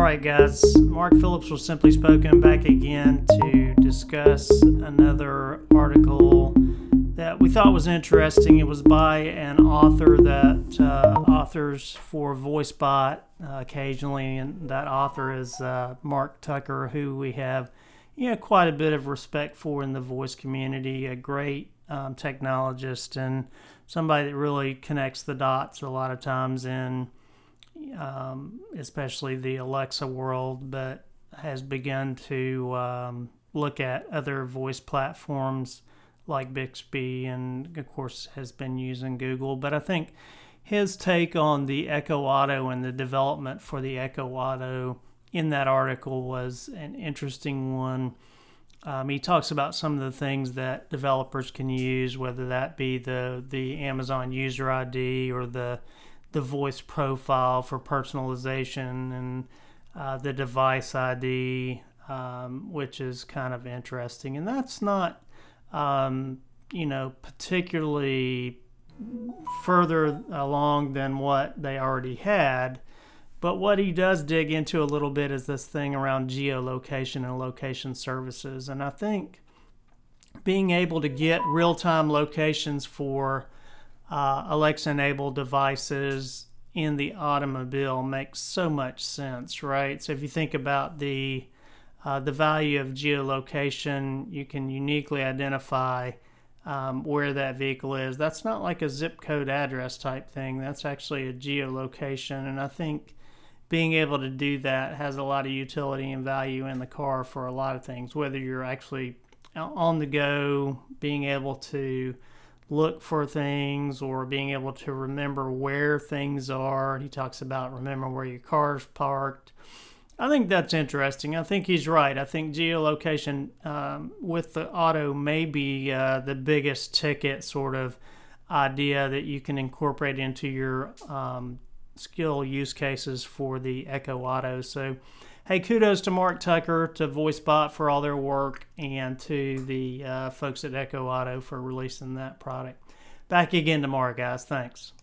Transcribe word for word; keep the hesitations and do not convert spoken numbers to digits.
Alright guys, Mark Phillips was Simply Spoken back again to discuss another article that we thought was interesting. It was by an author that uh, authors for VoiceBot uh, occasionally, and that author is uh, Mark Tucker, who we have you know, quite a bit of respect for in the voice community, a great um, technologist and somebody that really connects the dots a lot of times in Um, especially the Alexa world, but has begun to um, look at other voice platforms like Bixby and, of course, has been using Google. But I think his take on the Echo Auto and the development for the Echo Auto in that article was an interesting one. Um, he talks about some of the things that developers can use, whether that be the, the Amazon user I D or the the voice profile for personalization and uh, the device I D, um, which is kind of interesting. And that's not, um, you know, particularly further along than what they already had. But what he does dig into a little bit is this thing around geolocation and location services. And I think being able to get real-time locations for Uh, Alexa-enabled devices in the automobile makes so much sense, right? So if you think about the uh, the value of geolocation, you can uniquely identify um, where that vehicle is. That's not like a zip code address type thing. That's actually a geolocation, and I think being able to do that has a lot of utility and value in the car for a lot of things, whether you're actually on the go, being able to look for things or being able to remember where things are. He talks about remember where your car's parked. I think that's interesting. I think he's right. I think geolocation um, with the auto may be uh, the biggest ticket sort of idea that you can incorporate into your um, skill use cases for the Echo Auto. So, hey, kudos to Mark Tucker, to VoiceBot for all their work, and to the uh, folks at Echo Auto for releasing that product. Back again tomorrow, guys. Thanks.